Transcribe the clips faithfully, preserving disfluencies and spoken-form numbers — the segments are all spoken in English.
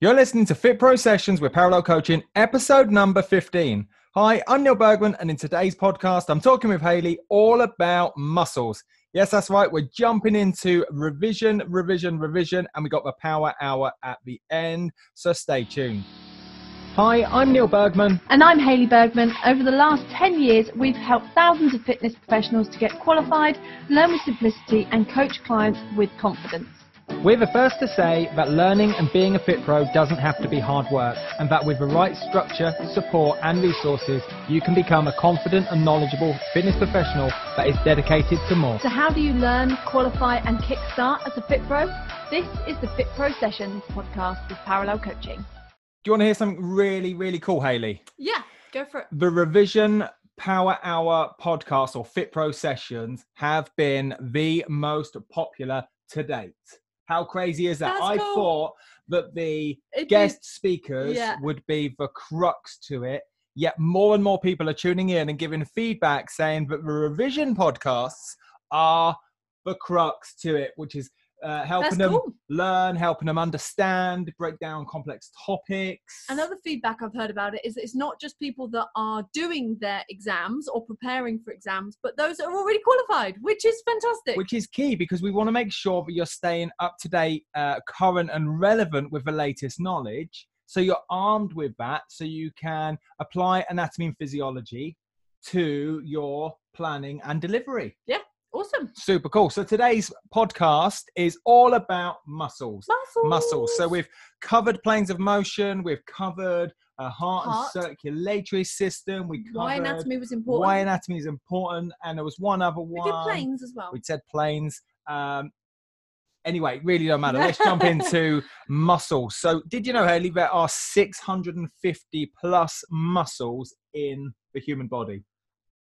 You're listening to Fit Pro Sessions with Parallel Coaching, episode number fifteen. Hi, I'm Neil Bergman, and in today's podcast, I'm talking with Hayley all about muscles. Yes, that's right. We're jumping into revision, revision, revision, and we got the power hour at the end, so stay tuned. Hi, I'm Neil Bergman. And I'm Hayley Bergman. Over the last ten years, we've helped thousands of fitness professionals to get qualified, learn with simplicity, and coach clients with confidence. We're the first to say that learning and being a fit pro doesn't have to be hard work, and that with the right structure, support, and resources, you can become a confident and knowledgeable fitness professional that is dedicated to more. So how do you learn, qualify, and kickstart as a fit pro? This is the Fit Pro Sessions podcast with Parallel Coaching. Do you want to hear something really, really cool, Hayley? Yeah, go for it. The Revision Power Hour podcast or Fit Pro Sessions have been the most popular to date. How crazy is that? That's I cool. thought that the It'd guest be, speakers yeah. would be the crux to it. Yet more and more people are tuning in and giving feedback saying that the revision podcasts are the crux to it, which is Uh, helping That's them cool. learn, helping them understand, break down complex topics. Another feedback I've heard about it is that it's not just people that are doing their exams or preparing for exams, but those that are already qualified, which is fantastic. Which is key, because we want to make sure that you're staying up to date, uh, current and relevant with the latest knowledge. So you're armed with that, so you can apply anatomy and physiology to your planning and delivery. Yeah. Awesome. Super cool. So today's podcast is all about muscles. Muscles. Muscles. So we've covered planes of motion. We've covered a heart, heart. and circulatory system. We covered why anatomy was important. Why anatomy is important. And there was one other one. We did planes as well. We said planes. Um, anyway, really don't matter. Let's jump into muscles. So did you know, Hayley, there are six hundred fifty plus muscles in the human body?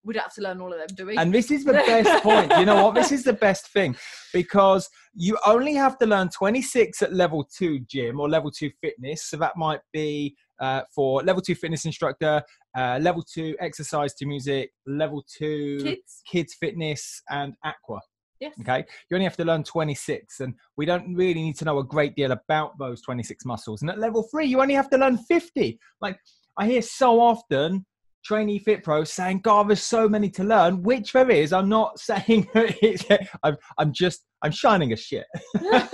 We don't have to learn all of them, do we? And this is the best point. You know what? This is the best thing, because you only have to learn twenty-six at level two gym or level two fitness. So that might be uh, for level two fitness instructor, uh, level two exercise to music, level two kids, kids fitness and aqua. Yes. Okay. You only have to learn twenty-six, and we don't really need to know a great deal about those twenty-six muscles. And at level three, you only have to learn fifty. Like I hear so often, trainee fit pros saying, God, there's so many to learn, which there is. I'm not saying it's, I'm, I'm just, I'm shining a shit. At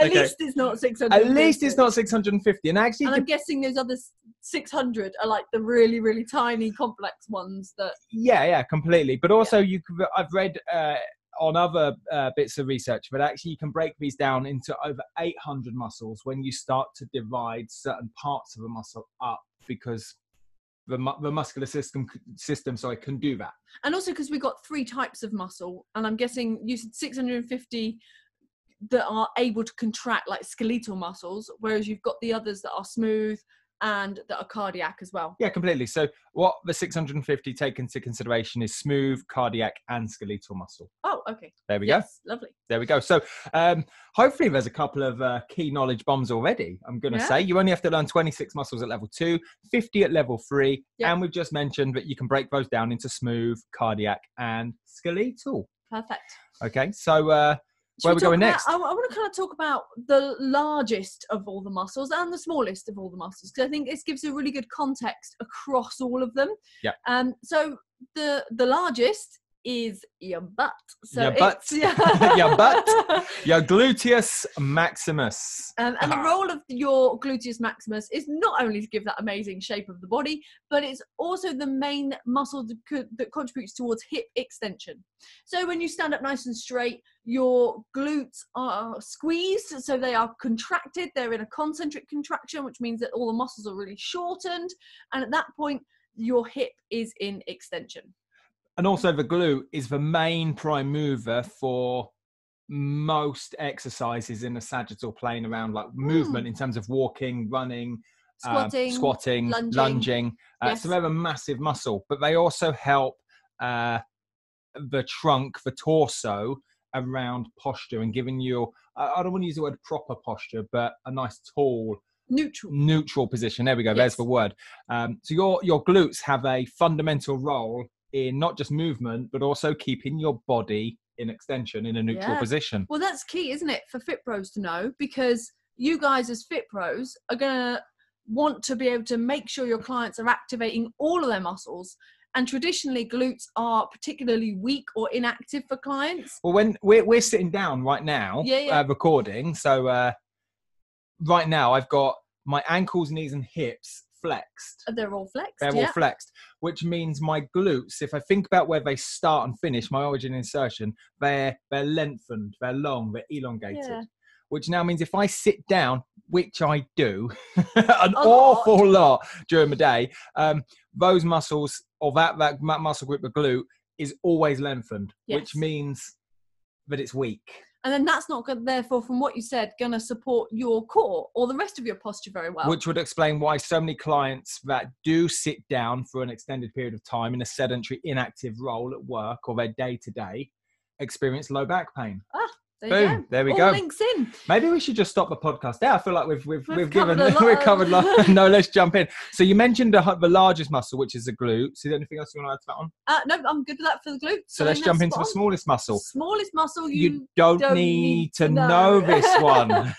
okay. least it's not six hundred fifty. At least it's not six hundred fifty. And actually, and I'm guessing those other six hundred are like the really, really tiny complex ones that. Yeah, yeah, completely. But also yeah. you, I've read uh, on other uh, bits of research, but actually you can break these down into over eight hundred muscles when you start to divide certain parts of a muscle up, because The, mu the muscular system, system, sorry, can do that. And also because we got three types of muscle, and I'm guessing you said six hundred fifty that are able to contract like skeletal muscles, whereas you've got the others that are smooth and that are cardiac as well. Yeah, completely. So what the six hundred fifty take into consideration is smooth, cardiac, and skeletal muscle. Oh, okay. There we yes, go. Lovely. There we go. So um, hopefully there's a couple of uh, key knowledge bombs already, I'm going to yeah. say. You only have to learn twenty-six muscles at level two, fifty at level three, yep. and we've just mentioned that you can break those down into smooth, cardiac, and skeletal. Perfect. Okay, so uh, Should where are we going about, next? I, I want to kind of talk about the largest of all the muscles and the smallest of all the muscles, because I think this gives a really good context across all of them. Yeah. Um. So the the largest is your butt. So your butt. Yeah. Your butt. Your gluteus maximus. Um, and the role of your gluteus maximus is not only to give that amazing shape of the body, but it's also the main muscle that, co that contributes towards hip extension. So when you stand up nice and straight, your glutes are squeezed, so they are contracted. They're in a concentric contraction, which means that all the muscles are really shortened. And at that point, your hip is in extension. And also the glute is the main prime mover for most exercises in the sagittal plane around like movement mm. in terms of walking, running, squatting, uh, squatting lunging. lunging. Uh, yes. So they're a massive muscle, but they also help uh, the trunk, the torso around posture and giving you, I don't want to use the word proper posture, but a nice tall, neutral neutral position. There we go. Yes. There's the word. Um, so your, your glutes have a fundamental role in not just movement, but also keeping your body in extension in a neutral yeah. position. Well, that's key, isn't it, for fit pros to know, because you guys as fit pros are going to want to be able to make sure your clients are activating all of their muscles. And traditionally, glutes are particularly weak or inactive for clients. Well, when we're, we're sitting down right now, yeah, yeah. Uh, recording. So uh, right now I've got my ankles, knees and hips flexed. They're all flexed. They're yeah. all flexed, which means my glutes, if I think about where they start and finish, my origin insertion, they're, they're lengthened, they're long, they're elongated. Yeah. Which now means if I sit down, which I do an awful lot during the day, um, those muscles or that, that muscle group, the glute, is always lengthened, yes. which means that it's weak. And then that's not good, therefore, from what you said, going to support your core or the rest of your posture very well. Which would explain why so many clients that do sit down for an extended period of time in a sedentary, inactive role at work or their day-to-day experience low back pain. Ah. There Boom! Go. There we All go. Links in. Maybe we should just stop the podcast there. I feel like we've we've we've, we've given we've covered. Lot. No, let's jump in. So you mentioned the, the largest muscle, which is the glute. So is there anything else you want to add to that on? Uh, no, I'm good with that for the glute. So I let's jump into the smallest muscle. Smallest muscle. You, you don't, don't need, need to know, know this one.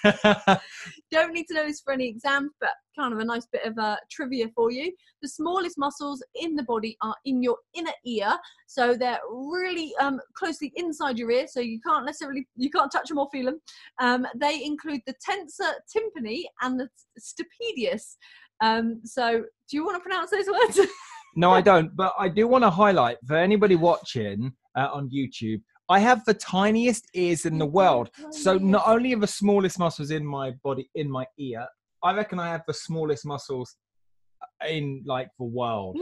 Don't need to know this for any exams, but kind of a nice bit of uh, trivia for you. The smallest muscles in the body are in your inner ear, so they're really um, closely inside your ear, so you can't necessarily, you can't touch them or feel them. Um, they include the tensor tympani and the stapedius. Um, so do you want to pronounce those words? No, I don't, but I do want to highlight for anybody watching uh, on YouTube, I have the tiniest ears in the world. So not only are the smallest muscles in my body, in my ear, I reckon I have the smallest muscles in like the world.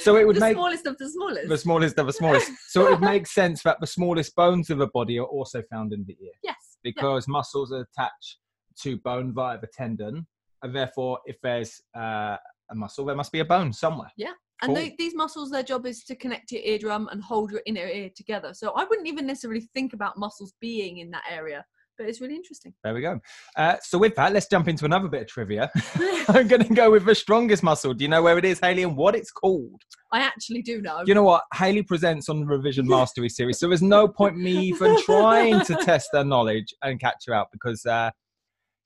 So it would the make smallest of the smallest. The smallest of the smallest. So it would make sense that the smallest bones of the body are also found in the ear. Yes. Because yeah. muscles are attached to bone via the tendon. And therefore, if there's uh, a muscle, there must be a bone somewhere. Yeah. Cool. And they, these muscles, their job is to connect your eardrum and hold your inner ear together. So I wouldn't even necessarily think about muscles being in that area. But it's really interesting. There we go. Uh, so with that, let's jump into another bit of trivia. I'm going to go with the strongest muscle. Do you know where it is, Hayley, and what it's called? I actually do know. You know what? Hayley presents on the Revision Mastery series, so there's no point me even trying to test her knowledge and catch her out, because uh,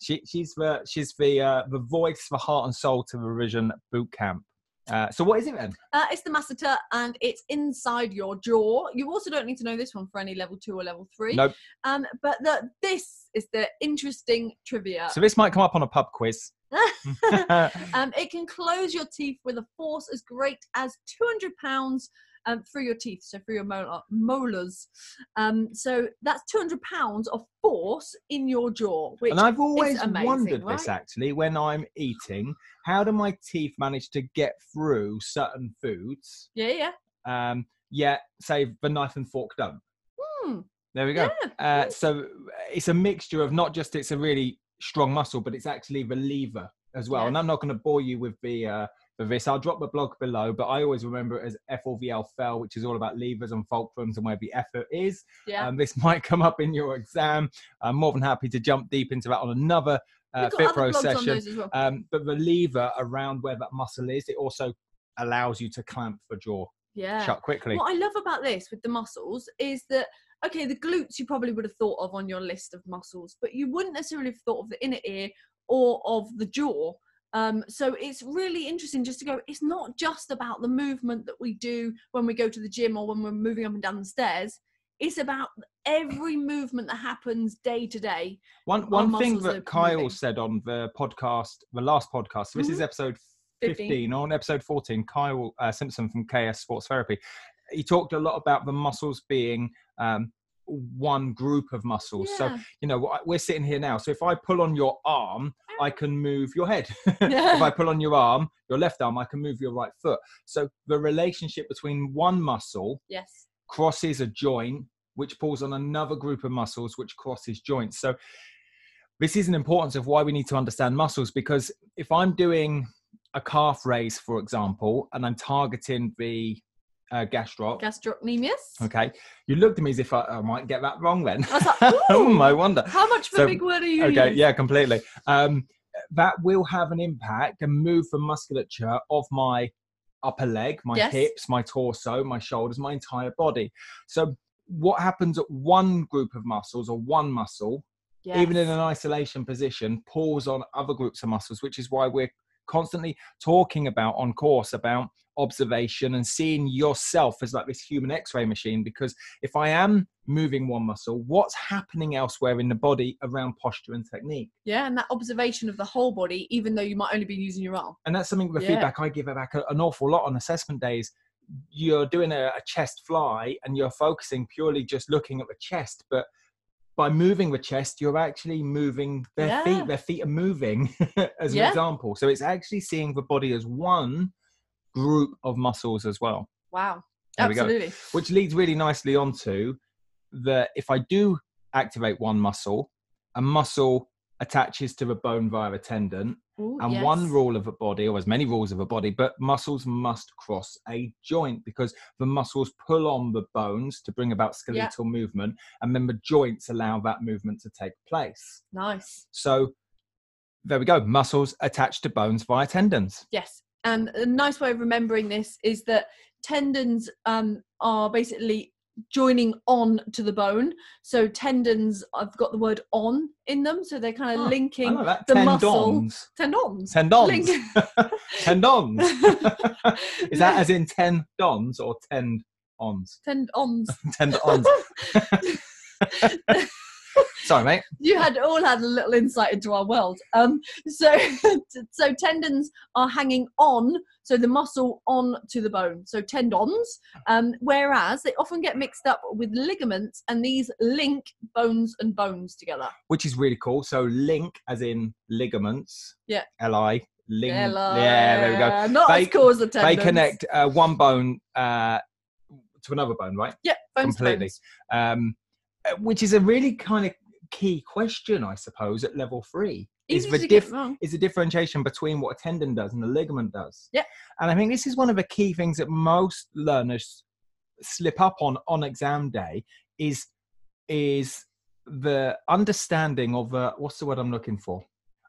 she, she's the, she's the, uh, the voice, the heart and soul to the Revision Bootcamp. Uh, so what is it then? Uh, it's the masseter, and it's inside your jaw. You also don't need to know this one for any level two or level three. Nope. Um, but the, this is the interesting trivia. So this might come up on a pub quiz. um, it can close your teeth with a force as great as two hundred pounds um, through your teeth, so through your molar, molars. Um, so that's two hundred pounds of force in your jaw, which and I've always is amazing, wondered right? this actually when I'm eating. How do my teeth manage to get through certain foods? Yeah, yeah. Um, yeah, say the knife and fork don't. Mm. There we go. Yeah. Uh, so it's a mixture of not just it's a really strong muscle, but it's actually the lever as well. Yeah. And I'm not going to bore you with the uh, the this. I'll drop the blog below, but I always remember it as F L V L F E L, which is all about levers and fulcrums and where the effort is. Yeah. Um, this might come up in your exam. I'm more than happy to jump deep into that on another Uh, Fit Pro session, well. um, but the lever around where that muscle is, it also allows you to clamp the jaw yeah. shut quickly. What I love about this with the muscles is that, okay, the glutes you probably would have thought of on your list of muscles, but you wouldn't necessarily have thought of the inner ear or of the jaw. Um, so it's really interesting just to go, it's not just about the movement that we do when we go to the gym or when we're moving up and down the stairs. It's about every movement that happens day to day. One one thing that Kyle said on the podcast, the last podcast, so this mm-hmm. is episode fifteen, fifteen. On episode fourteen, Kyle uh, Simpson from K S Sports Therapy, he talked a lot about the muscles being um, one group of muscles. Yeah. So, you know, we're sitting here now. So if I pull on your arm, I can move your head. Yeah. If I pull on your arm, your left arm, I can move your right foot. So the relationship between one muscle yes. crosses a joint, which pulls on another group of muscles, which crosses joints. So this is an importance of why we need to understand muscles, because if I'm doing a calf raise, for example, and I'm targeting the uh, gastroc. Gastrocnemius. Okay. You looked at me as if I, I might get that wrong then. I was like, oh, I wonder. How much of so, a big word are you Okay, using? Yeah, completely. Um, that will have an impact and move the musculature of my upper leg, my yes. hips, my torso, my shoulders, my entire body. So what happens at one group of muscles or one muscle yes. even in an isolation position, pulls on other groups of muscles, which is why we're constantly talking about on course about observation and seeing yourself as like this human x-ray machine. Because if I am moving one muscle, what's happening elsewhere in the body around posture and technique? Yeah, and that observation of the whole body, even though you might only be using your arm. And that's something with the yeah. feedback I give back an awful lot on assessment days. You're doing a, a chest fly and you're focusing purely just looking at the chest, but by moving the chest, you're actually moving their yeah. feet. Their feet are moving as yeah. an example. So it's actually seeing the body as one group of muscles as well. Wow. There Absolutely. We go. Which leads really nicely onto that. If I do activate one muscle, a muscle attaches to the bone via a tendon. Ooh, and yes. one rule of a body, or as many rules of a body, but muscles must cross a joint, because the muscles pull on the bones to bring about skeletal yeah. movement, and then the joints allow that movement to take place. Nice. So there we go, muscles attached to bones via tendons. Yes. And a nice way of remembering this is that tendons um are basically joining on to the bone. So tendons, I've got the word on in them, so they're kind of oh, linking the tendons. muscle tendons tendons Link- tendons is that as in ten dons or ten ons ten ons ten ons Sorry, mate. You had all had a little insight into our world. Um, so, so tendons are hanging on, so the muscle on to the bone, so tendons, um, whereas they often get mixed up with ligaments, and these link bones and bones together. Which is really cool. So link as in ligaments. Yeah. L I. Link. L I. Yeah, there we go. Not they, as cool as the tendons. They connect uh, one bone uh, to another bone, right? Yeah, bones Completely. to bones. Um, which is a really kind of key question, I suppose, at level three. Is the, dif- is the differentiation between what a tendon does and a ligament does. Yeah. And I think this is one of the key things that most learners slip up on on exam day, is is the understanding of uh, what's the word I'm looking for?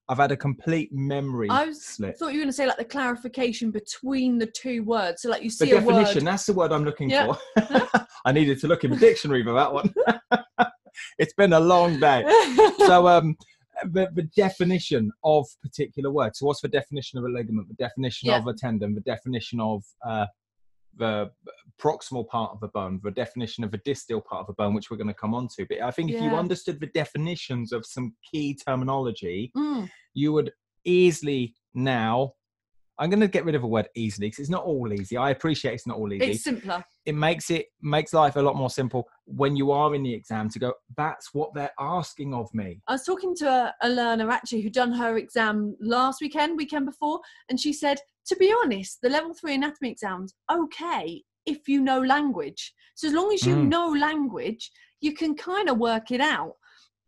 I've had a complete memory I was, slip. I thought you were going to say like the clarification between the two words. So like you see the definition, a definition, that's the word I'm looking yeah. for. I needed to look in the dictionary for that one. It's been a long day. So um, the, the definition of particular words. So what's the definition of a ligament? The definition yeah. of a tendon? The definition of uh, the proximal part of the bone? The definition of the distal part of the bone, which we're going to come on to. But I think if yeah. you understood the definitions of some key terminology, mm. you would easily now... I'm going to get rid of the word easily, because it's not all easy. I appreciate it's not all easy. It's simpler. It makes it makes life a lot more simple when you are in the exam to go, that's what they're asking of me. I was talking to a, a learner actually who done her exam last weekend, weekend before, and she said, to be honest, the level three anatomy exam's okay if you know language. So as long as you mm. know language, you can kind of work it out.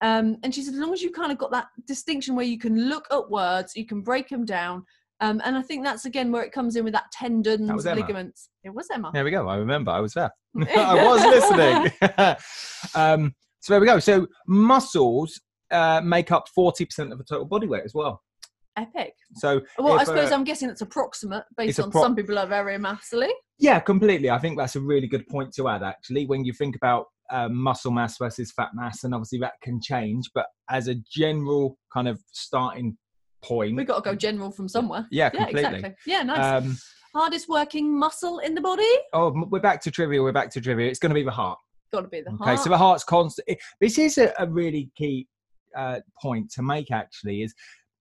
Um, and she said, as long as you kind of got that distinction where you can look at words, you can break them down. Um, and I think that's, again, where it comes in with that tendons, that ligaments. It was Emma. There we go. I remember. I was there. I was listening. um, so there we go. So muscles uh, make up forty percent of the total body weight as well. Epic. So, well, if, I suppose uh, I'm guessing it's approximate based it's on pro- some people are very massively. Yeah, completely. I think that's a really good point to add, actually, when you think about uh, muscle mass versus fat mass. And obviously that can change. But as a general kind of starting point, we've got to go general from somewhere. Yeah, completely. Yeah, exactly. Yeah, nice. Um, hardest working muscle in the body? Oh, we're back to trivia. We're back to trivia. It's going to be the heart. Got to be the heart. Okay, so the heart's constant. This is a, a really key uh, point to make, actually, is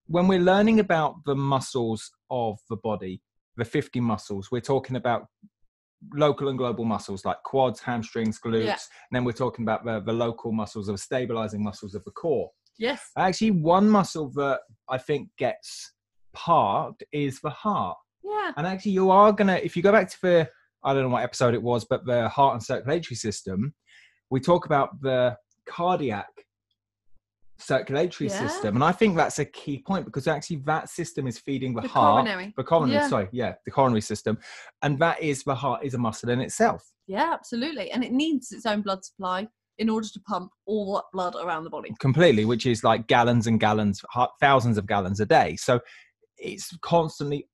when we're learning about the muscles of the body, the fifty muscles, we're talking about local and global muscles like quads, hamstrings, glutes, yeah. and then we're talking about the, the local muscles of stabilizing muscles of the core. Yes. Actually, one muscle that I think gets parked is the heart. Yeah. And actually, you are going to, if you go back to the, I don't know what episode it was, but the heart and circulatory system, we talk about the cardiac circulatory yeah. system. And I think that's a key point, because actually that system is feeding the, the heart. Coronary. The coronary. Yeah. Sorry. Yeah. The coronary system. And that is, the heart is a muscle in itself. Yeah, absolutely. And it needs its own blood supply in order to pump all that blood around the body. Completely, which is like gallons and gallons, thousands of gallons a day. So it's constantly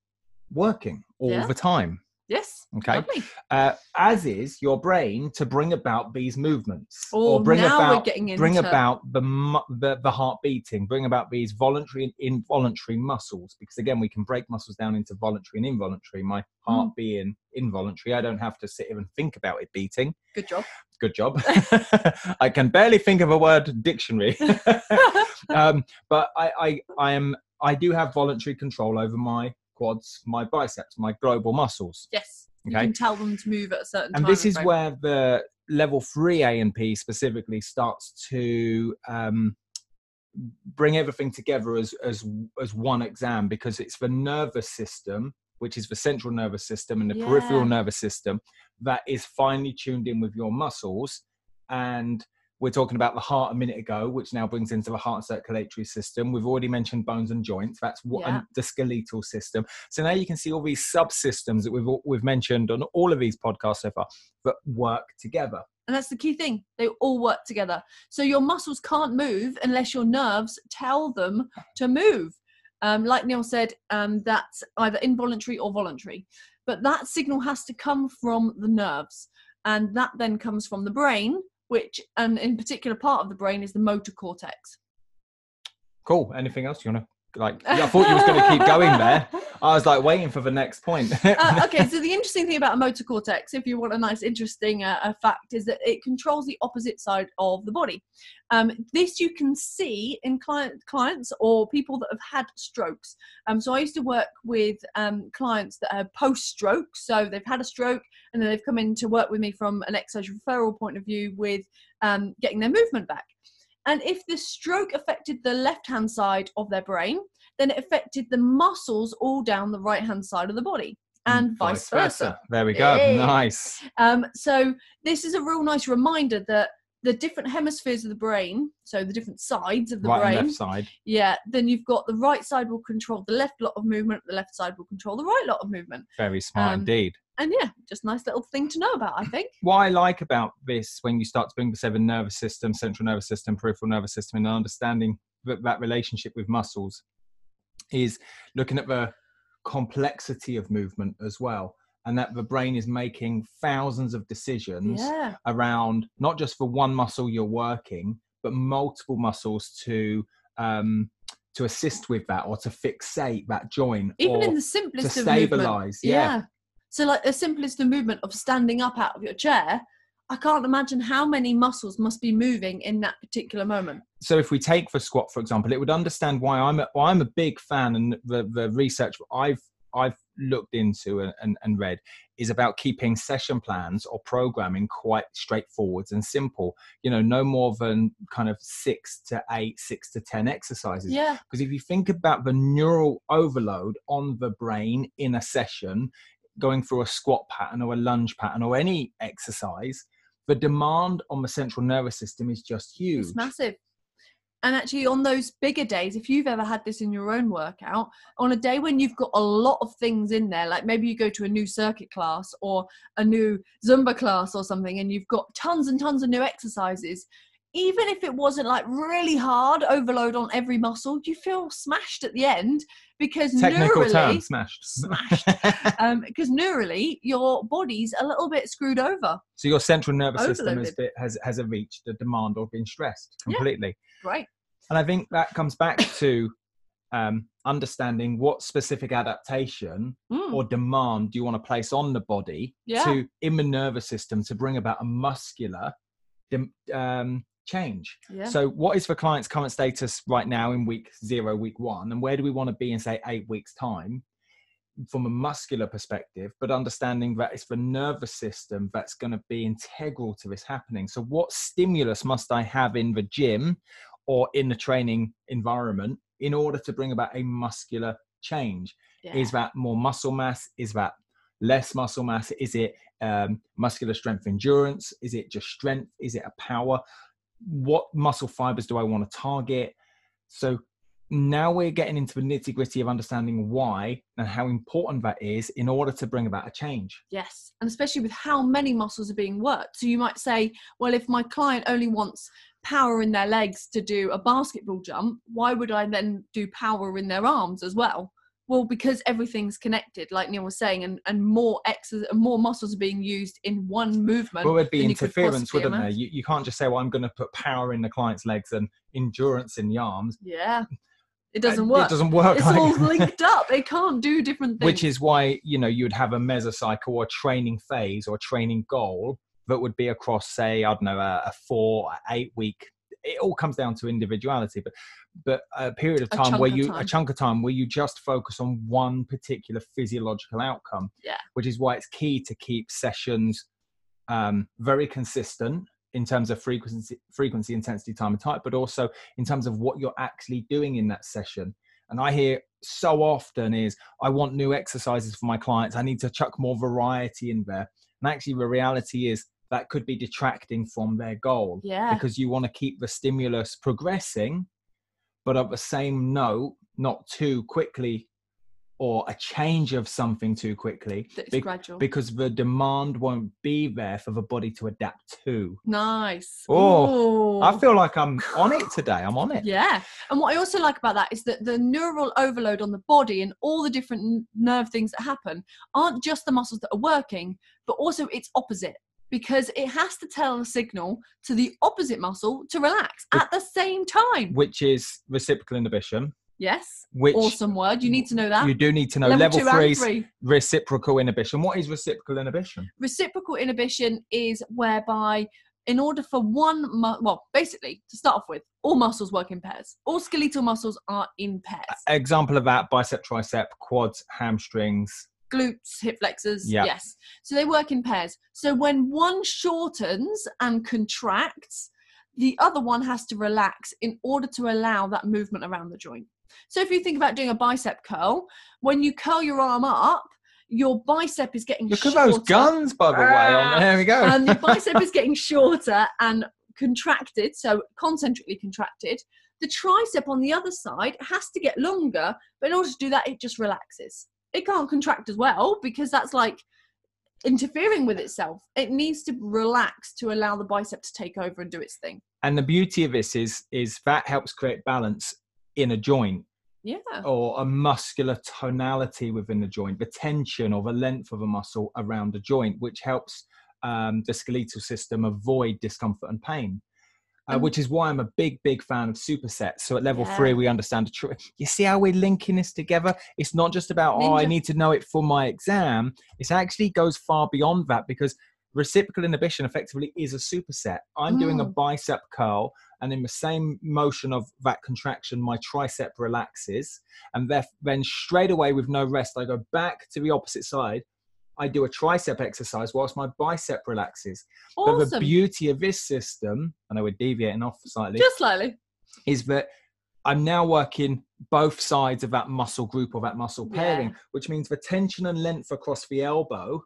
working all yeah. the time. Yes. Okay. Uh, as is your brain to bring about these movements, oh, or bring now about we're getting into... bring about the, the the heart beating, bring about these voluntary and involuntary muscles. Because again, we can break muscles down into voluntary and involuntary. My heart mm. being involuntary, I don't have to sit here and think about it beating. Good job. Good job. I can barely think of a word dictionary, um, but I, I I am I do have voluntary control over my quads, my biceps, my global muscles. Yes. Okay. You can tell them to move at a certain and time. And this is right? where the level three A and P specifically starts to um, bring everything together as, as, as one exam, because it's the nervous system, which is the central nervous system and the yeah. peripheral nervous system, that is finely tuned in with your muscles. And we're talking about the heart a minute ago, which now brings into the heart circulatory system. We've already mentioned bones and joints. That's what yeah. and the skeletal system. So now you can see all these subsystems that we've we've mentioned on all of these podcasts so far that work together. And that's the key thing. They all work together. So your muscles can't move unless your nerves tell them to move. Um, like Neil said, um, that's either involuntary or voluntary. But that signal has to come from the nerves. And that then comes from the brain, which, and in particular part of the brain, is the motor cortex. Cool. Anything else you want to, like, I thought you was going to keep going there. I was like waiting for the next point. uh, okay. So the interesting thing about a motor cortex, if you want a nice, interesting uh, fact, is that it controls the opposite side of the body. Um, this you can see in client, clients or people that have had strokes. Um, so I used to work with um, clients that are post-stroke. So they've had a stroke and then they've come in to work with me from an exercise referral point of view with um, getting their movement back. And if the stroke affected the left-hand side of their brain, then it affected the muscles all down the right-hand side of the body, and vice versa. versa. There we go. Yay. Nice. Um, so this is a real nice reminder that the different hemispheres of the brain, so the different sides of the right brain. Right and left side. Yeah. Then you've got the right side will control the left lot of movement. The left side will control the right lot of movement. Very smart um, indeed. And yeah, just nice little thing to know about, I think. What I like about this, when you start to bring the seven nervous system, central nervous system, peripheral nervous system, and understanding that, that relationship with muscles, is looking at the complexity of movement as well. And that the brain is making thousands of decisions yeah. around not just for one muscle you're working, but multiple muscles to um, to assist with that, or to fixate that joint. Even in the simplest to stabilize. Of yeah. yeah. So like as simple as the movement of standing up out of your chair, I can't imagine how many muscles must be moving in that particular moment. So if we take the squat, for example, it would understand why I'm a, why I'm a big fan, and the, the research I've I've looked into and, and, and read is about keeping session plans or programming quite straightforward and simple. You know, no more than kind of six to eight, six to ten exercises. Yeah. Because if you think about the neural overload on the brain in a session, going through a squat pattern or a lunge pattern or any exercise, the demand on the central nervous system is just huge. It's massive. And actually on those bigger days, if you've ever had this in your own workout, on a day when you've got a lot of things in there, like maybe you go to a new circuit class or a new Zumba class or something, and you've got tons and tons of new exercises, even if it wasn't like really hard overload on every muscle, you feel smashed at the end, because technical neurally, term, smashed, smashed. um, because neurally your body's a little bit screwed over. So your central nervous Overloaded. system has, has has reached the demand of being stressed completely. Yeah, right. And I think that comes back to um, understanding what specific adaptation mm. or demand do you want to place on the body yeah. to in the nervous system to bring about a muscular um, change. Yeah. So what is the client's current status right now in week zero, week one, and where do we want to be in say eight weeks time from a muscular perspective, but understanding that it's the nervous system that's going to be integral to this happening. So what stimulus must I have in the gym or in the training environment in order to bring about a muscular change? Yeah. Is that more muscle mass? Is that less muscle mass? Is it um, muscular strength endurance? Is it just strength? Is it a power? What muscle fibers do I want to target? So now we're getting into the nitty gritty of understanding why and how important that is in order to bring about a change. Yes. And especially with how many muscles are being worked. So you might say, well, if my client only wants power in their legs to do a basketball jump, why would I then do power in their arms as well? Well, because everything's connected, like Neil was saying, and, and more exercise, more muscles are being used in one movement. Well, it'd be interference, wouldn't there? You, you can't just say, well, I'm going to put power in the client's legs and endurance in the arms. Yeah. It doesn't work. It doesn't work. It's like, all linked up. They can't do different things. Which is why, you know, you would have a mesocycle or a training phase or a training goal that would be across, say, I don't know, a, a four, eight week. It all comes down to individuality, but but a period of time where you, a chunk of time where you just focus on one particular physiological outcome, yeah. Which is why it's key to keep sessions um, very consistent in terms of frequency, frequency, intensity, time and type, but also in terms of what you're actually doing in that session. And I hear so often is, I want new exercises for my clients. I need to chuck more variety in there. And actually the reality is, that could be detracting from their goal, yeah. Because you want to keep the stimulus progressing, but at the same note, not too quickly, or a change of something too quickly. It's be gradual. Because the demand won't be there for the body to adapt to. Nice. Oh, ooh. I feel like I'm on it today. I'm on it. Yeah. And what I also like about that is that the neural overload on the body and all the different nerve things that happen aren't just the muscles that are working, but also it's opposite. Because it has to tell a signal to the opposite muscle to relax at the same time. Which is reciprocal inhibition. Yes. Which, awesome word. You need to know that. You do need to know. Level, Level three, three, reciprocal inhibition. What is reciprocal inhibition? Reciprocal inhibition is whereby, in order for one, mu- well, basically, to start off with, all muscles work in pairs. All skeletal muscles are in pairs. Example of that, bicep, tricep, quads, hamstrings. Glutes, hip flexors, yep. Yes. So they work in pairs. So when one shortens and contracts, the other one has to relax in order to allow that movement around the joint. So if you think about doing a bicep curl, when you curl your arm up, your bicep is getting Look shorter. Look at those guns, by the way. Ah, there we go. And the bicep is getting shorter and contracted, so concentrically contracted. The tricep on the other side has to get longer, but in order to do that, it just relaxes. It can't contract as well because that's like interfering with itself. It needs to relax to allow the bicep to take over and do its thing. And the beauty of this is, is that helps create balance in a joint. Yeah. Or a muscular tonality within the joint, the tension or the length of a muscle around the joint, which helps um, the skeletal system avoid discomfort and pain. Uh, which is why I'm a big, big fan of supersets. So at level yeah. three, we understand the truth. You see how we're linking this together? It's not just about, Ninja. oh, I need to know it for my exam. It actually goes far beyond that because reciprocal inhibition effectively is a superset. I'm mm. doing a bicep curl, and in the same motion of that contraction, my tricep relaxes. And then straight away with no rest, I go back to the opposite side. I do a tricep exercise whilst my bicep relaxes. Awesome. But the beauty of this system, I know we're deviating off slightly. Just slightly. Is that I'm now working both sides of that muscle group or that muscle pairing, yeah. Which means the tension and length across the elbow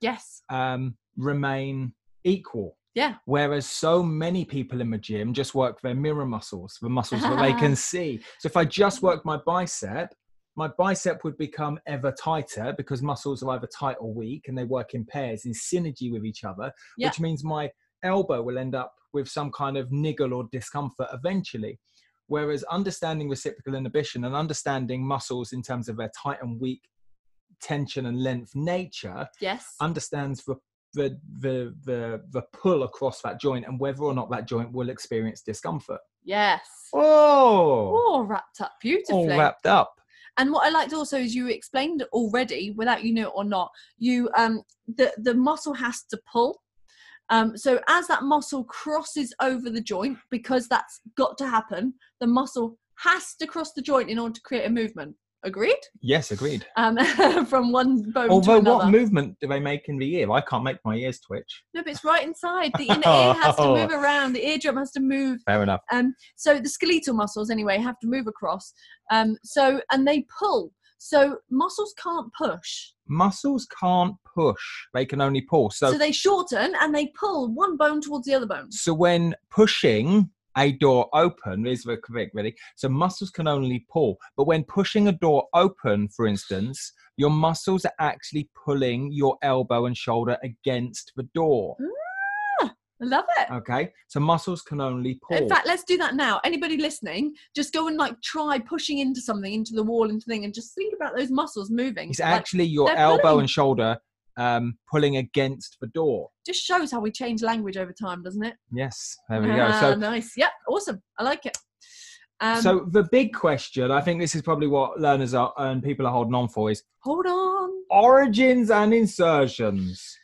yes. um, remain equal. Yeah. Whereas so many people in the gym just work their mirror muscles, the muscles that they can see. So if I just work my bicep, my bicep would become ever tighter because muscles are either tight or weak and they work in pairs in synergy with each other, yeah. Which means my elbow will end up with some kind of niggle or discomfort eventually. Whereas understanding reciprocal inhibition and understanding muscles in terms of their tight and weak tension and length nature, yes. Understands the, the, the, the, the pull across that joint and whether or not that joint will experience discomfort. Yes. Oh, all wrapped up beautifully. All wrapped up. And what I liked also is you explained already, without you know it or not, you um, the, the muscle has to pull. Um, so as that muscle crosses over the joint, because that's got to happen, the muscle has to cross the joint in order to create a movement. Agreed? Yes, agreed. Um, from one bone Although to another. Although what movement do they make in the ear? I can't make my ears twitch. No, but it's right inside. The inner ear has to move around. The eardrum has to move. Fair enough. Um, so the skeletal muscles, anyway, have to move across. Um, so and they pull. So muscles can't push. Muscles can't push. They can only pull. So, so they shorten and they pull one bone towards the other bone. So when pushing a door open is the correct, really. So muscles can only pull. But when pushing a door open, for instance, your muscles are actually pulling your elbow and shoulder against the door. Ah, I love it. Okay, so muscles can only pull. In fact, let's do that now. Anybody listening, just go and like try pushing into something, into the wall, into thing, and just think about those muscles moving. It's like, actually your elbow pulling. and shoulder um, pulling against the door. Just shows how we change language over time, doesn't it? Yes, there we ah, go. So nice. Yep, awesome. I like it. Um, so the big question, I think this is probably what learners are and people are holding on for, is hold on origins and insertions.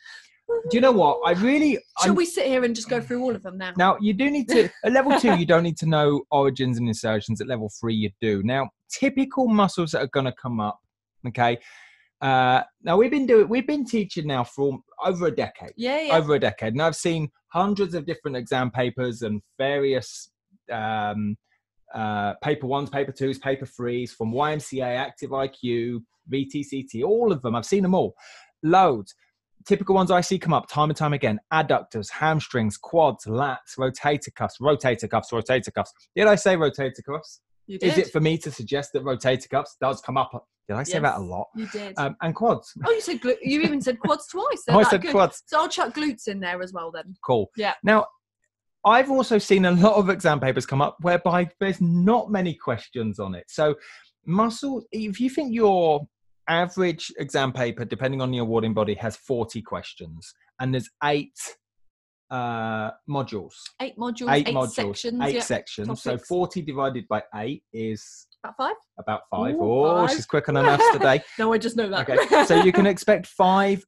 Do you know what? I really... Shall I'm, we sit here and just go through all of them now? Now, you do need to... At level two, you don't need to know origins and insertions. At level three, you do. Now, typical muscles that are going to come up, okay? Uh, now, we've been doing... We've been teaching now for over a decade. Yeah, yeah. Over a decade. And I've seen hundreds of different exam papers and various um, uh, paper ones, paper twos, paper threes from Y M C A, Active I Q, V T C T, all of them. I've seen them all. Loads. Typical ones I see come up time and time again: adductors, hamstrings, quads, lats, rotator cuffs, rotator cuffs, rotator cuffs. Did I say rotator cuffs? You did. Is it for me to suggest that rotator cuffs does come up? Did I say yes, that a lot? You did. Um, and quads. Oh, you said glu you even said quads twice. So oh, I said good. quads. So I'll chuck glutes in there as well then. Cool. Yeah. Now, I've also seen a lot of exam papers come up whereby there's not many questions on it. So muscle, if you think you're... average exam paper, depending on the awarding body, has forty questions, and there's eight uh, modules. Eight modules, eight, eight modules, sections. Eight yep. sections. Topics. So forty divided by eight is... About five? About five. Ooh, oh, five. She's quick on her maths today. No, I just know that. Okay. So you can expect five,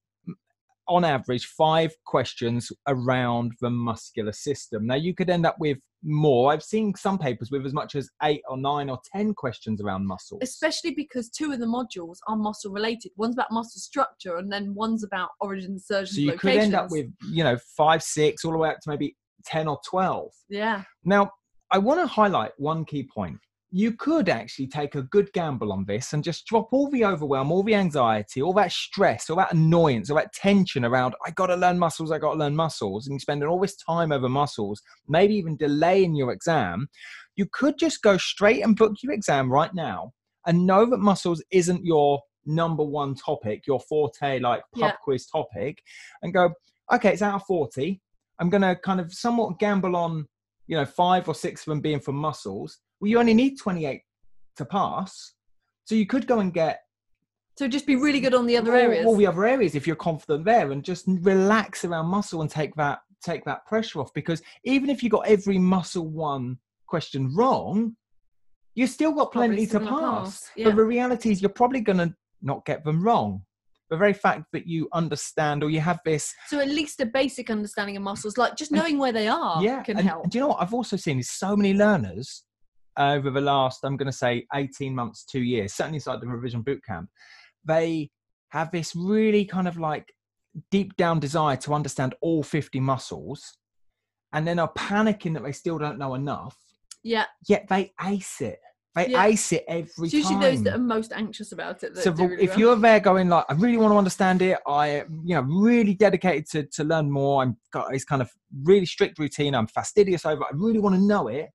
on average, five questions around the muscular system. Now, you could end up with more. I've seen some papers with as much as eight or nine or ten questions around muscles. Especially because two of the modules are muscle related. One's about muscle structure and then one's about origin, insertions, locations. So you could end up with, you know, five, six, all the way up to maybe ten or twelve. Yeah. Now, I want to highlight one key point. You could actually take a good gamble on this and just drop all the overwhelm, all the anxiety, all that stress, all that annoyance, all that tension around, I got to learn muscles, I got to learn muscles, and you're spending all this time over muscles, maybe even delaying your exam. You could just go straight and book your exam right now and know that muscles isn't your number one topic, your forte, like pub yeah. quiz topic, and go, okay, it's out of forty. I'm going to kind of somewhat gamble on, you know, five or six of them being from muscles. Well, you only need twenty-eight to pass. So you could go and get... So just be really good on the other all, areas. All the other areas, if you're confident there, and just relax around muscle and take that, take that pressure off. Because even if you got every muscle one question wrong, you still got plenty to pass. pass. Yeah. But the reality is you're probably going to not get them wrong. The very fact that you understand, or you have this... So at least a basic understanding of muscles, like just knowing and, where they are yeah, can and, help. And do you know what I've also seen is so many learners... over the last, I'm going to say, eighteen months, two years, certainly inside the Revision Bootcamp, they have this really kind of like deep down desire to understand all fifty muscles, and then are panicking that they still don't know enough. Yeah. Yet they ace it. They yeah. ace it every it's usually time. Usually those that are most anxious about it. That so do really if well. You're there going like, I really want to understand it. I, you know, really dedicated to, to learn more. I've got this kind of really strict routine. I'm fastidious over it. I really want to know it.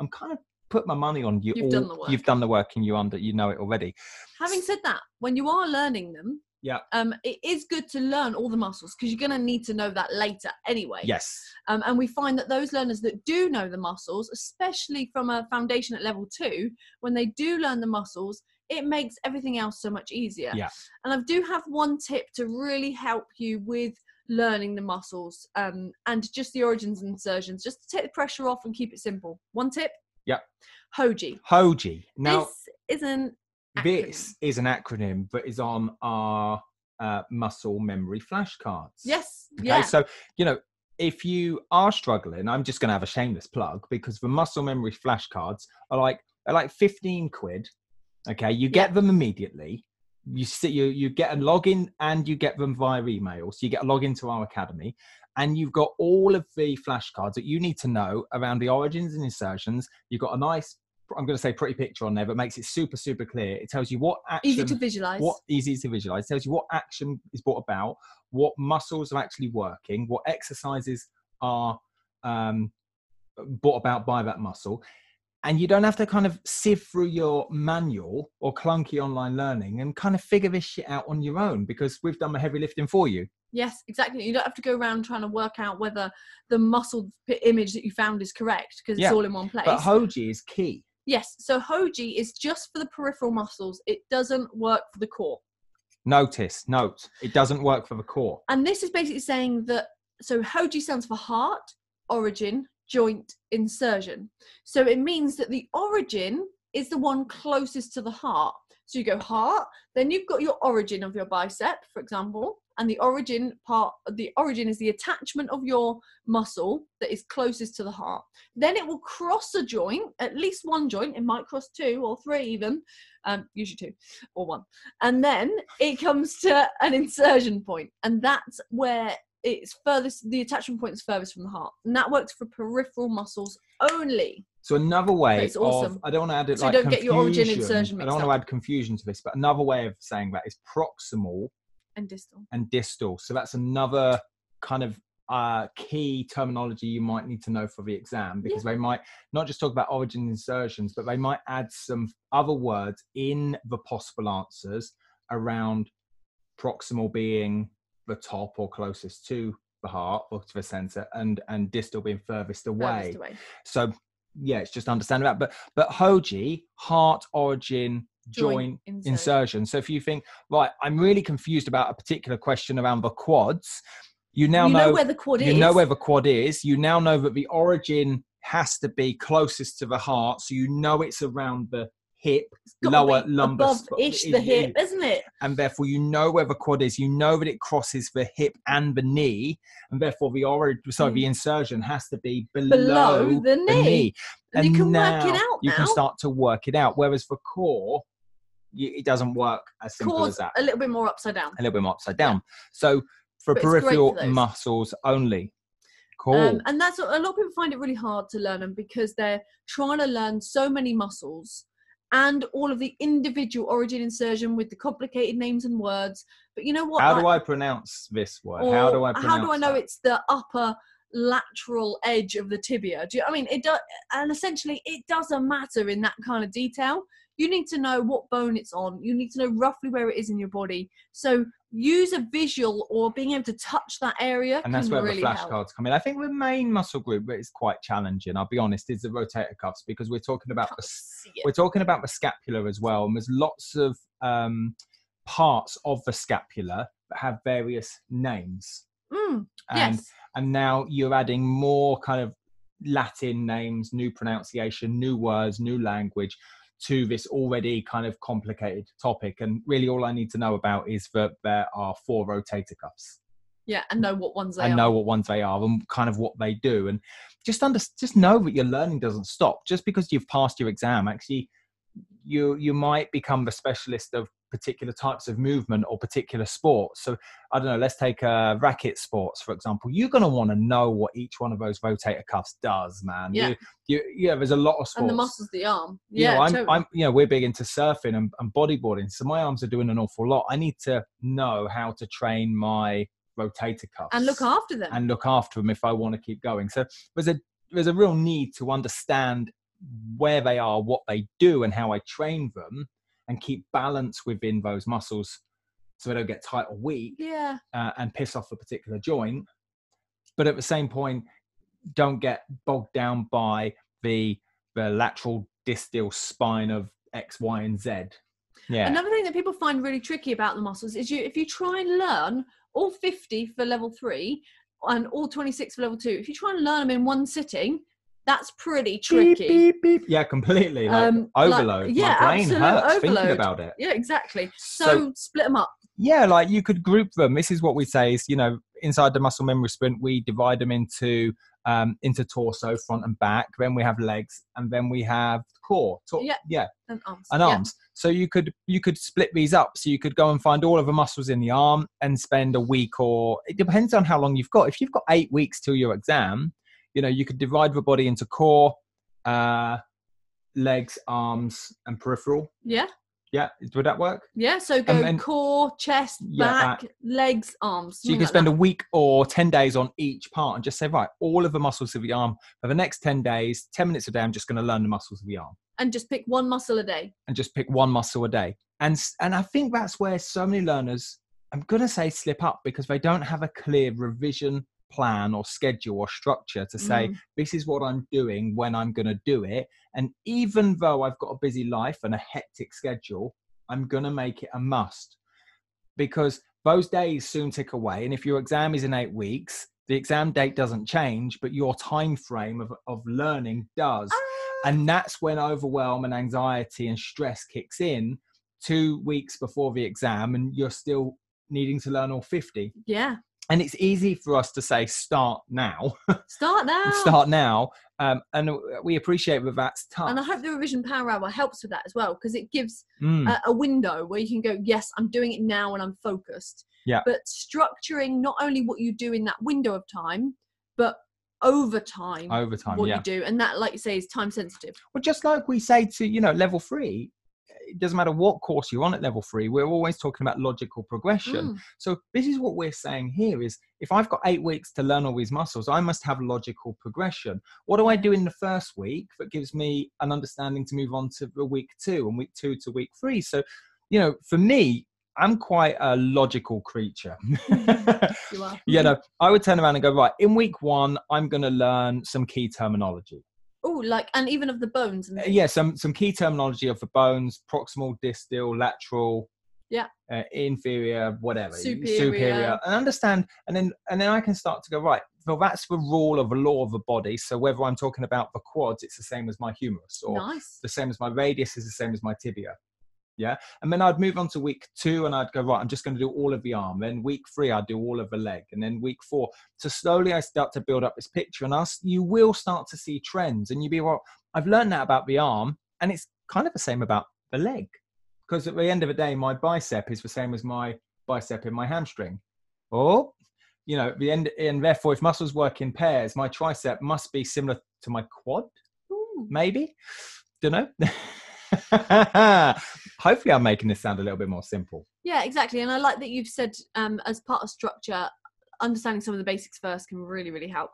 I'm kind of put my money on you. You've all, done the work. You've done the work, and you under you know it already. Having said that, when you are learning them, yeah, um, it is good to learn all the muscles because you're going to need to know that later anyway. Yes. Um, and we find that those learners that do know the muscles, especially from a foundation at level two, when they do learn the muscles, it makes everything else so much easier. Yeah. And I do have one tip to really help you with learning the muscles um and just the origins and insertions, just to take the pressure off and keep it simple. One tip. Yeah. H O J I. H O J I. Now this is an acronym. This is an acronym that is on our uh, muscle memory flashcards. Yes. Okay? Yeah. So you know, if you are struggling, I'm just going to have a shameless plug, because the muscle memory flashcards are like are like fifteen quid. Okay, you get yeah. them immediately. You see, you you get a login, and you get them via email. So you get a login to our academy, and you've got all of the flashcards that you need to know around the origins and insertions. You've got a nice, I'm going to say, pretty picture on there, but makes it super super clear. It tells you what action easy to visualize. What easy to visualize. It tells you what action is brought about, what muscles are actually working, what exercises are um, brought about by that muscle. And you don't have to kind of sift through your manual or clunky online learning and kind of figure this shit out on your own, because we've done the heavy lifting for you. Yes, exactly. You don't have to go around trying to work out whether the muscle image that you found is correct, because yeah. it's all in one place. But H O J I is key. Yes. So H O J I is just for the peripheral muscles. It doesn't work for the core. Notice, note, it doesn't work for the core. And this is basically saying that, so H O J I stands for heart, origin, joint, insertion. So it means that the origin is the one closest to the heart. So you go heart, then you've got your origin of your bicep, for example, and the origin part, the origin is the attachment of your muscle that is closest to the heart. Then it will cross a joint, at least one joint. It might cross two or three even, um, usually two or one. And then it comes to an insertion point, and that's where it's furthest, the attachment point is furthest from the heart. And that works for peripheral muscles only. So another way it's awesome. of, I don't want to add it so like you don't confusion. Get your origin insertion mixed I don't want up. to add confusion to this, but another way of saying that is proximal and distal. And distal. So that's another kind of uh, key terminology you might need to know for the exam, because yeah. they might not just talk about origin insertions, but they might add some other words in the possible answers around proximal being the top or closest to the heart or to the center, and and distal being furthest away. Furthest away. So yeah, it's just understanding that. But but H O J I, heart, origin, joint, joint insertion. insertion. So if you think, right, I'm really confused about a particular question around the quads, you now you know, know where the quad you is. You know where the quad is. You now know that the origin has to be closest to the heart, so you know it's around the hip, lower lumbar, above-ish the hip, isn't it? And therefore, you know where the quad is. You know that it crosses the hip and the knee, and therefore the origin, sorry, mm. the insertion has to be below, below the, knee. the knee. And, and you can work it out. You now. can start to work it out. Whereas for core, you, it doesn't work as simple Core's as that. A little bit more upside down. A little bit more upside down. Yeah. So for but peripheral for muscles only. Cool. Um, and that's a lot of people find it really hard to learn them, because they're trying to learn so many muscles. And all of the individual origin insertion with the complicated names and words. But you know what? How like, do I pronounce this word? How do I pronounce How do I know that? It's the upper lateral edge of the tibia? Do you, I mean, it do, and essentially it doesn't matter in that kind of detail. You need to know what bone it's on. You need to know roughly where it is in your body. So use a visual or being able to touch that area. And that's can where really the flashcards come in. I think the main muscle group that is quite challenging, I'll be honest, is the rotator cuffs, because we're talking about the, we're talking about the scapula as well, and there's lots of um, parts of the scapula that have various names. Mm, and, yes. And now you're adding more kind of Latin names, new pronunciation, new words, new language to this already kind of complicated topic. And really all I need to know about is that there are four rotator cuffs. Yeah, and know what ones they and are. And know what ones they are and kind of what they do. And just under, just know that your learning doesn't stop. Just because you've passed your exam, actually, you you might become the specialist of particular types of movement or particular sports. So I don't know, let's take uh, racket sports, for example. You're going to want to know what each one of those rotator cuffs does, man. Yeah. You, you, yeah, there's a lot of sports. And the muscles, the arm. You yeah, know, I'm, totally. I'm, you know, we're big into surfing and, and bodyboarding. So my arms are doing an awful lot. I need to know how to train my rotator cuffs. And look after them. And look after them if I want to keep going. So there's a there's a real need to understand where they are, what they do, and how I train them, and keep balance within those muscles so they don't get tight or weak yeah. uh, and piss off a particular joint. But at the same point, don't get bogged down by the, the lateral distal spine of X, Y, and Z. Yeah. Another thing that people find really tricky about the muscles is you if you try and learn all fifty for level three and all twenty-six for level two, if you try and learn them in one sitting, that's pretty tricky. Beep, beep, beep. Yeah, completely. Like um, overload. Like, yeah, My brain hurts overload. thinking about it. Yeah, exactly. So, so split them up. Yeah, like you could group them. This is what we say is, you know, inside the muscle memory sprint, we divide them into um, into torso, front and back. Then we have legs, and then we have core. Tor yeah. yeah, and arms. And arms. Yeah. So you could you could split these up. So you could go and find all of the muscles in the arm and spend a week, or it depends on how long you've got. If you've got eight weeks till your exam, you know, you could divide the body into core, uh, legs, arms, and peripheral. Yeah. Yeah. Would that work? Yeah. So go um, and, core, chest, yeah, back, back, legs, arms. So you can like spend that. a week or ten days on each part and just say, right, all of the muscles of the arm for the next ten days, ten minutes a day, I'm just going to learn the muscles of the arm. And just pick one muscle a day. And just pick one muscle a day. And, and I think that's where so many learners I'm going to say slip up because they don't have a clear revision plan or schedule or structure to say, mm. this is what I'm doing when I'm going to do it. And even though I've got a busy life and a hectic schedule, I'm going to make it a must, because those days soon tick away. And if your exam is in eight weeks, the exam date doesn't change, but your time frame of, of learning does. Ah. And that's when overwhelm and anxiety and stress kicks in two weeks before the exam, and you're still needing to learn all fifty. Yeah. And it's easy for us to say, start now. Start now. Start now. Um, and we appreciate that that's tough. And I hope the revision power hour helps with that as well, because it gives mm. a, a window where you can go, yes, I'm doing it now and I'm focused. Yeah. But structuring not only what you do in that window of time, but over time, over time what yeah. you do. And that, like you say, is time sensitive. Well, just like we say to, you know, level three, it doesn't matter what course you're on at level three, we're always talking about logical progression. Mm. So this is what we're saying here is, if I've got eight weeks to learn all these muscles, I must have logical progression. What do I do in the first week that gives me an understanding to move on to the week two, and week two to week three? So, you know, for me, I'm quite a logical creature. You are. You know, I would turn around and go, right, in week one, I'm going to learn some key terminology. Oh, like, and even of the bones. And uh, yeah, some, some key terminology of the bones, proximal, distal, lateral, yeah, uh, inferior, whatever, superior. superior, and understand. And then, and then I can start to go, right, well, that's the rule of the law of the body. So whether I'm talking about the quads, it's the same as my humerus, or nice. the same as my radius is the same as my tibia. Yeah. And then I'd move on to week two and I'd go, right, I'm just going to do all of the arm. And week three, I'd do all of the leg. And then week four. So slowly I start to build up this picture, and I'll, you will start to see trends, and you'll be, well, I've learned that about the arm, and it's kind of the same about the leg. Because at the end of the day, my bicep is the same as my bicep in my hamstring. Oh, you know, the end, and therefore if muscles work in pairs, my tricep must be similar to my quad. Ooh. Maybe. Don't know. Hopefully I'm making this sound a little bit more simple. Yeah, exactly. And I like that you've said um as part of structure, understanding some of the basics first can really really help.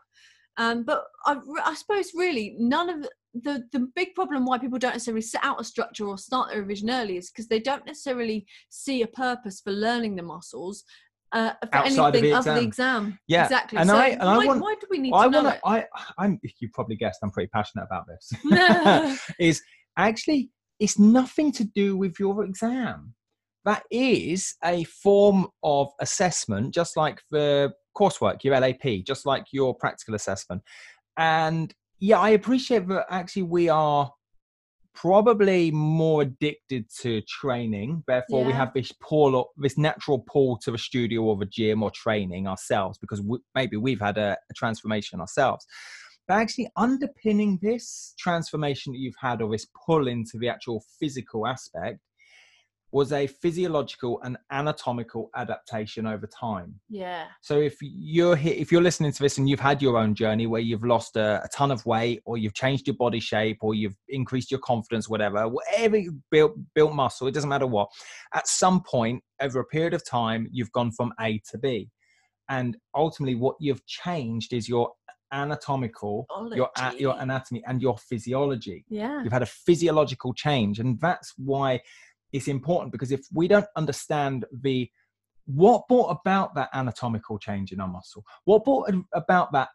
Um but I, I suppose really none of the the big problem why people don't necessarily set out a structure or start their revision early is because they don't necessarily see a purpose for learning the muscles uh for outside anything of the, of the exam. Yeah, exactly. And so I, and why, I want, why do we need I to know wanna, it? I I'm you probably guessed I'm pretty passionate about this. Is actually it's nothing to do with your exam. That is a form of assessment, just like the coursework, your L A P, just like your practical assessment. And yeah, I appreciate that actually we are probably more addicted to training. Therefore, yeah. we have this pull, this natural pull to the studio or the gym or training ourselves, because we, maybe we've had a, a transformation ourselves. But actually underpinning this transformation that you've had, or this pull into the actual physical aspect, was a physiological and anatomical adaptation over time. Yeah. So if you're here, if you're listening to this and you've had your own journey where you've lost a, a ton of weight, or you've changed your body shape, or you've increased your confidence, whatever, whatever you built, built muscle, it doesn't matter what, at some point over a period of time, you've gone from A to B. And ultimately what you've changed is your anatomical oh, your your anatomy and your physiology. Yeah, you've had a physiological change, and that's why it's important, because if we don't understand the what brought about that anatomical change in our muscle, what brought about that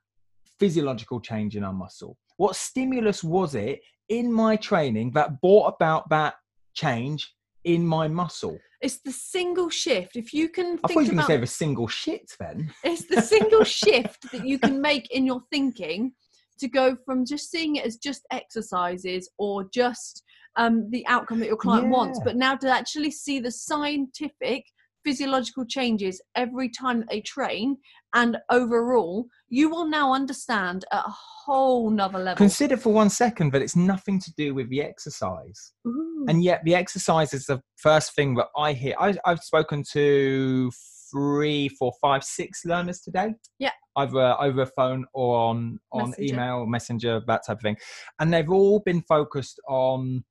physiological change in our muscle, what stimulus was it in my training that brought about that change in my muscle? It's the single shift. If you can think I thought you were about, gonna say the single shit then. It's the single shift that you can make in your thinking to go from just seeing it as just exercises or just um the outcome that your client yeah. wants, but now to actually see the scientific physiological changes every time they train, and overall you will now understand at a whole nother level. Consider for one second that it's nothing to do with the exercise. Ooh. And yet the exercise is the first thing that I hear. I, I've spoken to three four five six learners today, yeah, either over phone or on on messenger. email, messenger, that type of thing, and they've all been focused on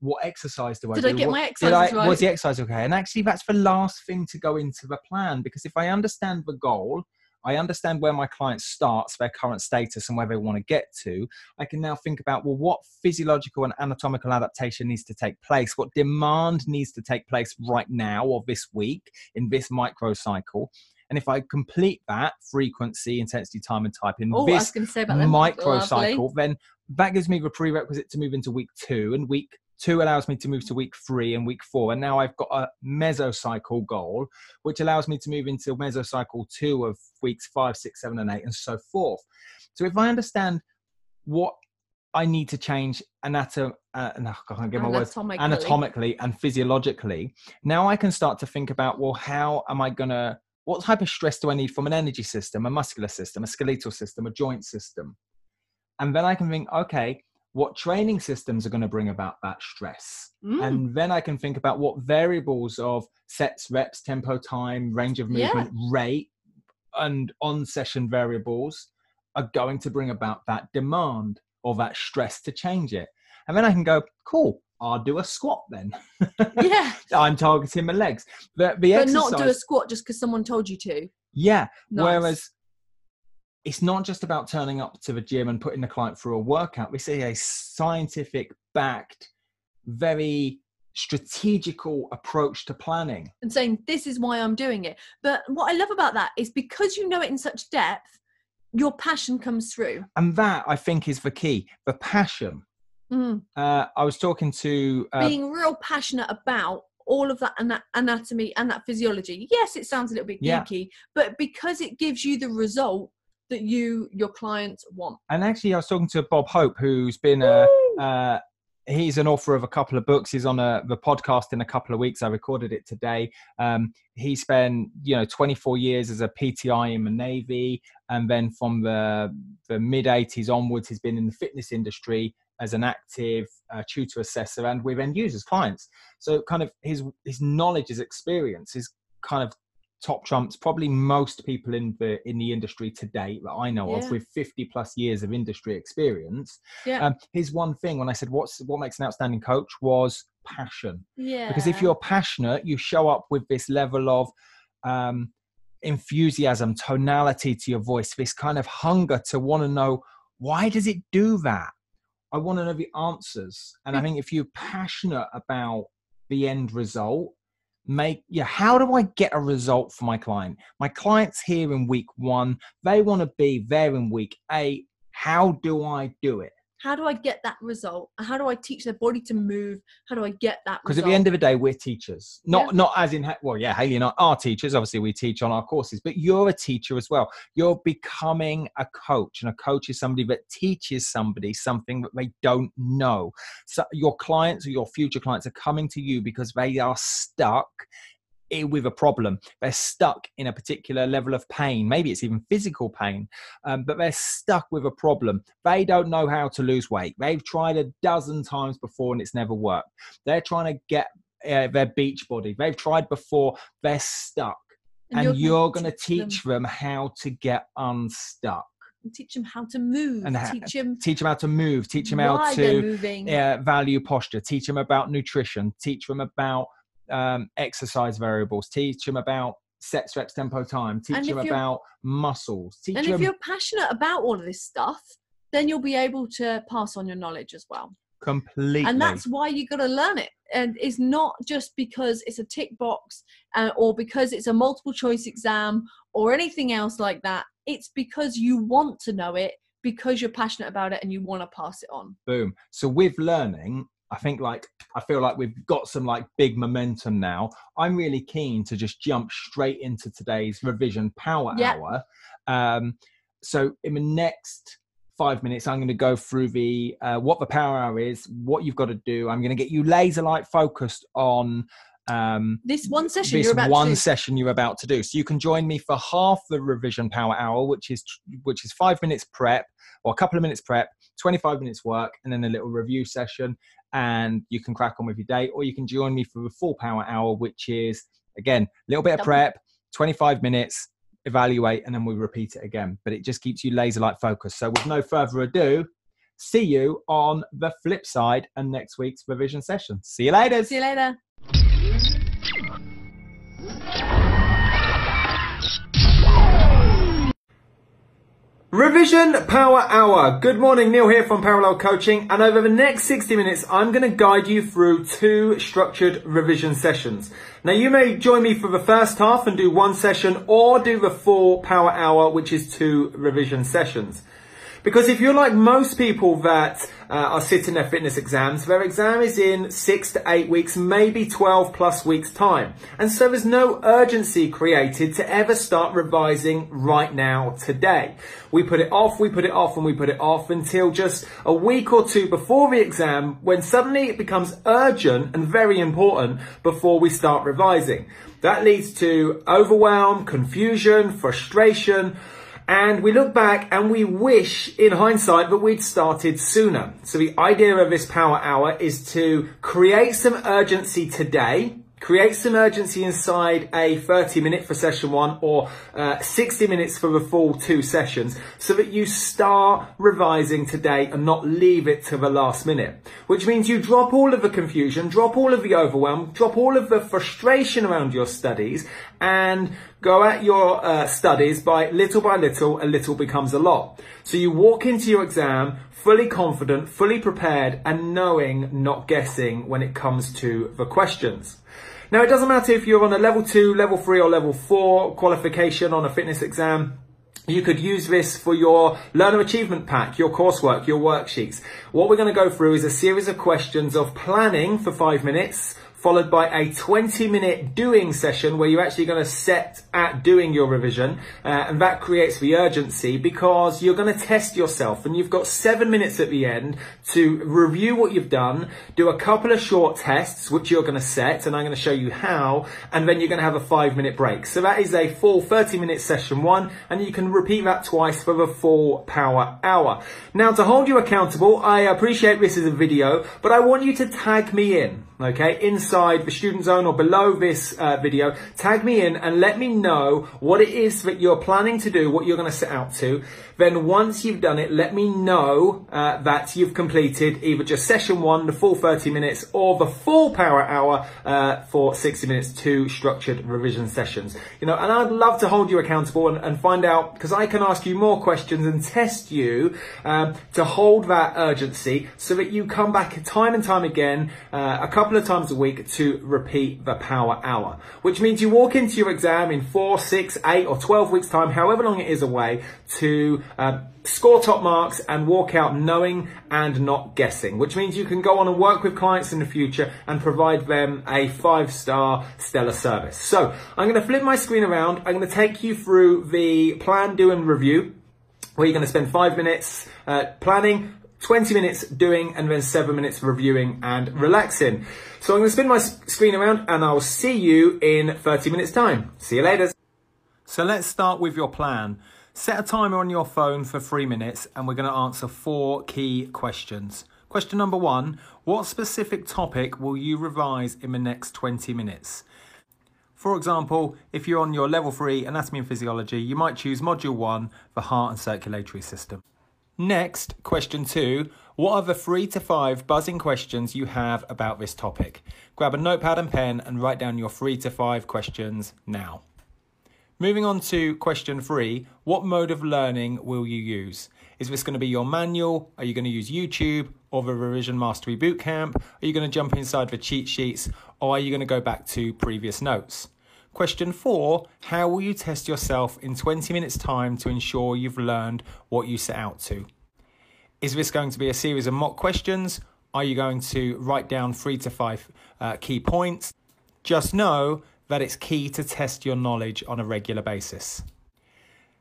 what exercise do I did do? Did I get what, my exercise right? Was the exercise okay? And actually that's the last thing to go into the plan, because if I understand the goal, I understand where my client starts, their current status, and where they want to get to. I can now think about, well, what physiological and anatomical adaptation needs to take place? What demand needs to take place right now or this week in this microcycle? And if I complete that frequency, intensity, time, and type in oh, this microcycle, then that gives me the prerequisite to move into week two, and week two allows me to move to week three and week four. And now I've got a mesocycle goal, which allows me to move into mesocycle two of weeks five, six, seven, and eight, and so forth. So if I understand what I need to change anatom uh, no, I can't get my words, anatomically and physiologically, now I can start to think about, well, how am I going to, what type of stress do I need from an energy system, a muscular system, a skeletal system, a joint system? And then I can think, okay, what training systems are going to bring about that stress? Mm. And then I can think about what variables of sets, reps, tempo, time, range of movement, yeah. rate, and on-session variables are going to bring about that demand or that stress to change it. And then I can go, cool, I'll do a squat then. Yeah. I'm targeting my legs. The, the but exercise, not do a squat just because someone told you to. Yeah. Nice. Whereas it's not just about turning up to the gym and putting the client through a workout. We see a scientific backed, very strategical approach to planning. And saying, this is why I'm doing it. But what I love about that is because you know it in such depth, your passion comes through. And that, I think, is the key, the passion. Mm. Uh, I was talking to uh, being real passionate about all of that ana- anatomy and that physiology. Yes, it sounds a little bit geeky, yeah. but because it gives you the result that you your clients want. And actually, I was talking to Bob Hope, who's been a uh, he's an author of a couple of books. He's on a the podcast in a couple of weeks. I recorded it today. Um, he spent you know twenty-four years as a P T I in the Navy, and then from the the mid eighties onwards, he's been in the fitness industry as an active uh, tutor, assessor, and with end users, clients. So kind of his his knowledge, his experience is kind of top trumps probably most people in the in the industry today that I know yeah. of, with fifty plus years of industry experience. Yeah. Um, his one thing when I said what's what makes an outstanding coach was passion. Yeah. Because if you're passionate, you show up with this level of um, enthusiasm, tonality to your voice, this kind of hunger to want to know, why does it do that? I want to know the answers. And I think if you're passionate about the end result, make, yeah, how do I get a result for my client? My client's here in week one. They want to be there in week eight. How do I do it? How do I get that result? How do I teach their body to move? How do I get that result? Because at the end of the day, we're teachers. Not yeah. not as in, well, yeah, Hayley and I are teachers. Obviously, we teach on our courses. But you're a teacher as well. You're becoming a coach. And a coach is somebody that teaches somebody something that they don't know. So your clients or your future clients are coming to you because they are stuck with a problem. They're stuck in a particular level of pain. Maybe it's even physical pain, um, but they're stuck with a problem. They don't know how to lose weight. They've tried a dozen times before and it's never worked. They're trying to get uh, their beach body. They've tried before. They're stuck. And, and you're going to teach them. them how to get unstuck. Teach them how to move, and ha- teach them teach them how to move, teach them how to uh, value posture, teach them about nutrition, teach them about um exercise variables, teach them about sets, reps, tempo, time, teach them about muscles, teach and them... if you're passionate about all of this stuff, then you'll be able to pass on your knowledge as well. Completely. And that's why you got to learn it, and it's not just because it's a tick box uh, or because it's a multiple choice exam or anything else like that. It's because you want to know it, because you're passionate about it and you want to pass it on. Boom. So with learning, I think like, I feel like we've got some like big momentum now. I'm really keen to just jump straight into today's revision power yep. hour. Um, so in the next five minutes, I'm going to go through the, uh, what the power hour is, what you've got to do. I'm going to get you laser light focused on um, this one session, this you're about one to do. session you're about to do. So you can join me for half the revision power hour, which is, which is five minutes prep or a couple of minutes prep, twenty-five minutes work, and then a little review session, and you can crack on with your day. Or you can join me for the full power hour, which is, again, a little bit of prep, twenty-five minutes, evaluate, and then we repeat it again. But it just keeps you laser-like focused. So with no further ado, see you on the flip side and next week's revision session. See you later. See you later. Revision Power Hour. Good morning, Neil here from Parallel Coaching, and over the next sixty minutes I'm going to guide you through two structured revision sessions. Now you may join me for the first half and do one session, or do the full Power Hour, which is two revision sessions. Because if you're like most people that uh, are sitting their fitness exams, their exam is in six to eight weeks, maybe twelve plus weeks time. And so there's no urgency created to ever start revising right now, today. We put it off, we put it off, and we put it off until just a week or two before the exam, when suddenly it becomes urgent and very important before we start revising. That leads to overwhelm, confusion, frustration, and we look back and we wish, in hindsight, that we'd started sooner. So the idea of this Power Hour is to create some urgency today, create some urgency inside a thirty minute for session one, or uh, sixty minutes for the full two sessions, so that you start revising today and not leave it to the last minute. Which means you drop all of the confusion, drop all of the overwhelm, drop all of the frustration around your studies, and go at your uh, studies by little by little. A little becomes a lot. So you walk into your exam fully confident, fully prepared, and knowing, not guessing, when it comes to the questions. Now, it doesn't matter if you're on a level two, level three, or level four qualification on a fitness exam. You could use this for your learner achievement pack, your coursework, your worksheets. What we're going to go through is a series of questions of planning for five minutes, followed by a twenty minute doing session where you're actually going to set at doing your revision, uh, and that creates the urgency because you're going to test yourself, and you've got seven minutes at the end to review what you've done, do a couple of short tests which you're going to set, and I'm going to show you how, and then you're going to have a five minute break. So that is a full thirty minute session one, and you can repeat that twice for the full Power Hour. Now, to hold you accountable, I appreciate this is a video, but I want you to tag me in, okay, inside the student zone or below this uh, video. Tag me in and let me know what it is that you're planning to do, what you're going to set out to. Then once you've done it, let me know uh, that you've completed either just session one, the full thirty minutes, or the full Power Hour uh, for sixty minutes, two structured revision sessions. You know, and I'd love to hold you accountable and, and find out, because I can ask you more questions and test you uh, to hold that urgency so that you come back time and time again, uh, a couple of times a week, to repeat the Power Hour. Which means you walk into your exam in four, six, eight, or twelve weeks time, however long it is away, to uh, score top marks and walk out knowing and not guessing. Which means you can go on and work with clients in the future and provide them a five star stellar service. So I'm going to flip my screen around. I'm going to take you through the plan, do, and review, where you're going to spend five minutes uh, planning, twenty minutes doing, and then seven minutes reviewing and relaxing. So I'm going to spin my screen around and I'll see you in thirty minutes time. See you later. So let's start with your plan. Set a timer on your phone for three minutes and we're going to answer four key questions. Question number one, what specific topic will you revise in the next twenty minutes? For example, if you're on your level three anatomy and physiology, you might choose module one, the heart and circulatory system. Next, question two, what are the three to five buzzing questions you have about this topic? Grab a notepad and pen and write down your three to five questions now. Moving on to question three, what mode of learning will you use? Is this going to be your manual? Are you going to use YouTube or the Revision Mastery Bootcamp? Are you going to jump inside the cheat sheets, or are you going to go back to previous notes? Question four, how will you test yourself in twenty minutes time to ensure you've learned what you set out to? Is this going to be a series of mock questions? Are you going to write down three to five uh, key points? Just know that it's key to test your knowledge on a regular basis.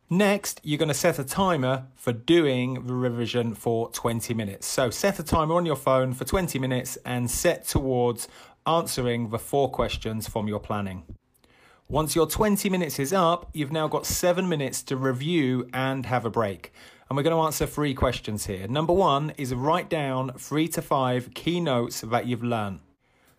Next, you're going to set a timer for doing the revision for twenty minutes. So set a timer on your phone for twenty minutes and set towards answering the four questions from your planning. Once your twenty minutes is up, you've now got seven minutes to review and have a break. And we're going to answer three questions here. Number one is write down three to five key notes that you've learned.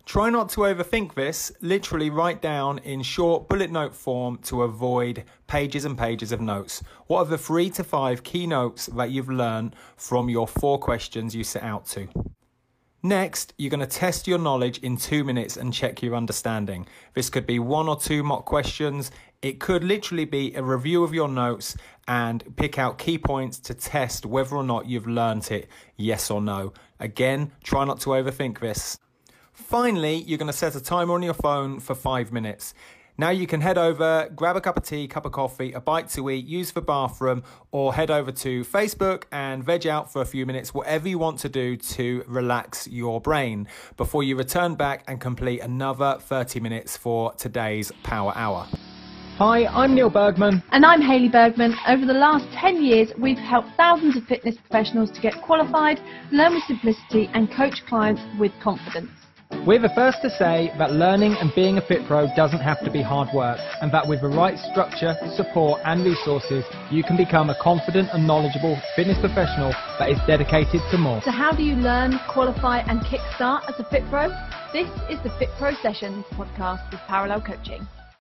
Try not to overthink this. Literally write down in short bullet note form to avoid pages and pages of notes. What are the three to five key notes that you've learned from your four questions you set out to? Next, you're going to test your knowledge in two minutes and check your understanding. This could be one or two mock questions. It could literally be a review of your notes and pick out key points to test whether or not you've learnt it, yes or no. Again, try not to overthink this. Finally, you're going to set a timer on your phone for five minutes. Now you can head over, grab a cup of tea, cup of coffee, a bite to eat, use the bathroom, or head over to Facebook and veg out for a few minutes, whatever you want to do to relax your brain before you return back and complete another thirty minutes for today's Power Hour. Hi, I'm Neil Bergman. And I'm Hayley Bergman. Over the last ten years, we've helped thousands of fitness professionals to get qualified, learn with simplicity, and coach clients with confidence. We're the first to say that learning and being a fit pro doesn't have to be hard work, and that with the right structure, support, and resources, you can become a confident and knowledgeable fitness professional that is dedicated to more. So how do you learn, qualify, and kickstart as a fit pro? This is the Fit Pro Sessions podcast with Parallel Coaching.